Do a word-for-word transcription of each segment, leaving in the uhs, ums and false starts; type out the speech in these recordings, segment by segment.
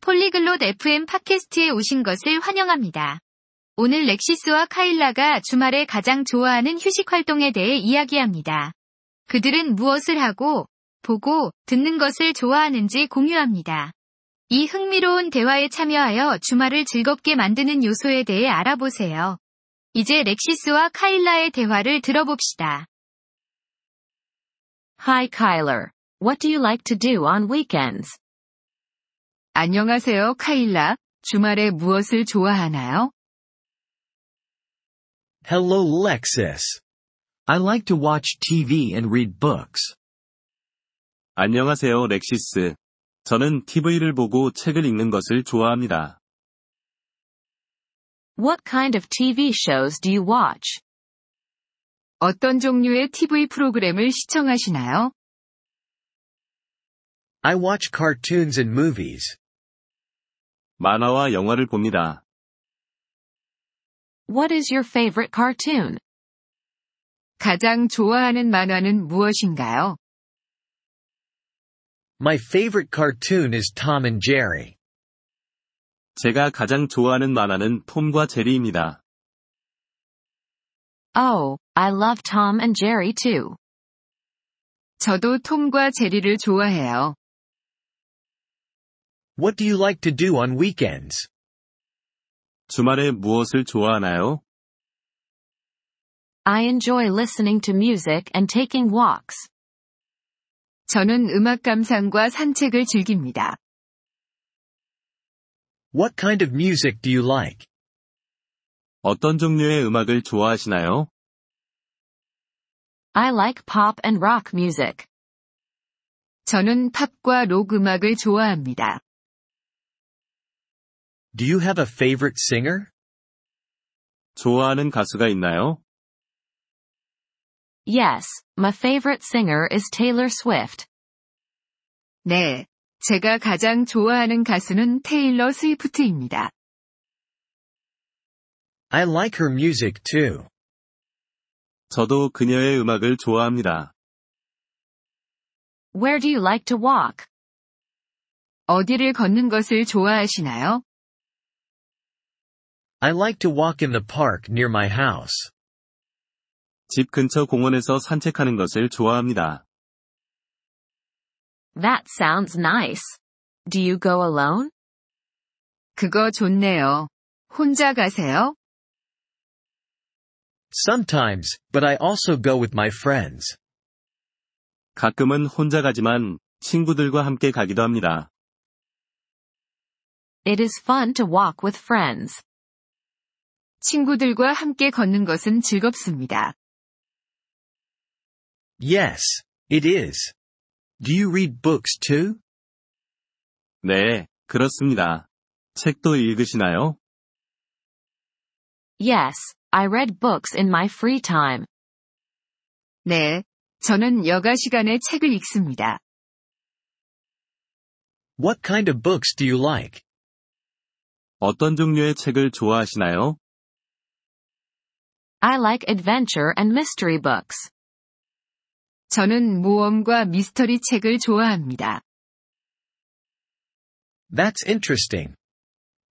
폴리글롯 에프엠 팟캐스트에 오신 것을 환영합니다. 오늘 렉시스와 카일라가 주말에 가장 좋아하는 휴식 활동에 대해 이야기합니다. 그들은 무엇을 하고, 보고, 듣는 것을 좋아하는지 공유합니다. 이 흥미로운 대화에 참여하여 주말을 즐겁게 만드는 요소에 대해 알아보세요. 이제 렉시스와 카일라의 대화를 들어봅시다. Hi, Kyler. What do you like to do on weekends? 안녕하세요, 카일라. 주말에 무엇을 좋아하나요? Hello, Lexis. I like to watch T V and read books. 안녕하세요, 렉시스. 저는 티비를 보고 책을 읽는 것을 좋아합니다. What kind of T V shows do you watch? 어떤 종류의 티비 프로그램을 시청하시나요? I watch cartoons and movies. 만화와 영화를 봅니다. What is your favorite cartoon? 가장 좋아하는 만화는 무엇인가요? My favorite cartoon is Tom and Jerry. 제가 가장 좋아하는 만화는 톰과 제리입니다. Oh, I love Tom and Jerry too. 저도 톰과 제리를 좋아해요. What do you like to do on weekends? 주말에 무엇을 좋아하나요? I enjoy listening to music and taking walks. 저는 음악 감상과 산책을 즐깁니다. What kind of music do you like? 어떤 종류의 음악을 좋아하시나요? I like pop and rock music. 저는 팝과 록 음악을 좋아합니다. Do you have a favorite singer? 좋아하는 가수가 있나요? Yes, my favorite singer is Taylor Swift. 네, 제가 가장 좋아하는 가수는 테일러 스위프트입니다. I like her music too. 저도 그녀의 음악을 좋아합니다. Where do you like to walk? 어디를 걷는 것을 좋아하시나요? I like to walk in the park near my house. 집 근처 공원에서 산책하는 것을 좋아합니다. That sounds nice. Do you go alone? 그거 좋네요. 혼자 가세요? Sometimes, but I also go with my friends. 가끔은 혼자 가지만 친구들과 함께 가기도 합니다. It is fun to walk with friends. 친구들과 함께 걷는 것은 즐겁습니다. Yes, it is. Do you read books too? 네, 그렇습니다. 책도 읽으시나요? Yes, I read books in my free time. 네, 저는 여가 시간에 책을 읽습니다. What kind of books do you like? 어떤 종류의 책을 좋아하시나요? I like adventure and mystery books. 저는 모험과 미스터리 책을 좋아합니다. That's interesting.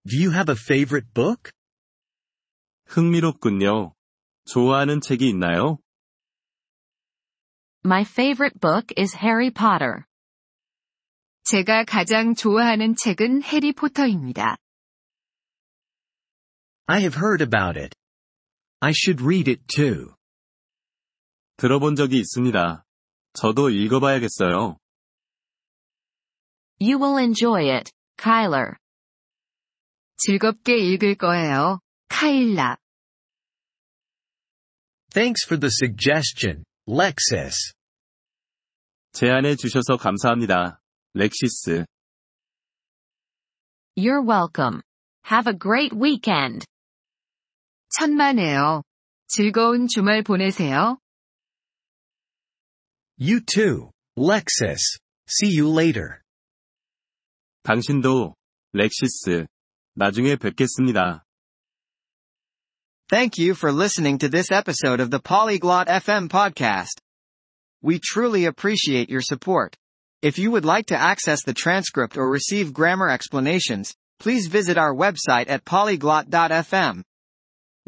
Do you have a favorite book? 흥미롭군요. 좋아하는 책이 있나요? My favorite book is Harry Potter. 제가 가장 좋아하는 책은 해리포터입니다. I have heard about it. I should read it too. 들어본 적이 있습니다. 저도 읽어봐야겠어요. You will enjoy it, Kyler. 즐겁게 읽을 거예요, 카일라. Thanks for the suggestion, Lexis. 제안해 주셔서 감사합니다, 렉시스. You're welcome. Have a great weekend. 천만에요. 즐거운 주말 보내세요. You too, Lexis. See you later. 당신도, 렉시스. 나중에 뵙겠습니다. Thank you for listening to this episode of the Polyglot F M podcast. We truly appreciate your support. If you would like to access the transcript or receive grammar explanations, please visit our website at polyglot dot f m.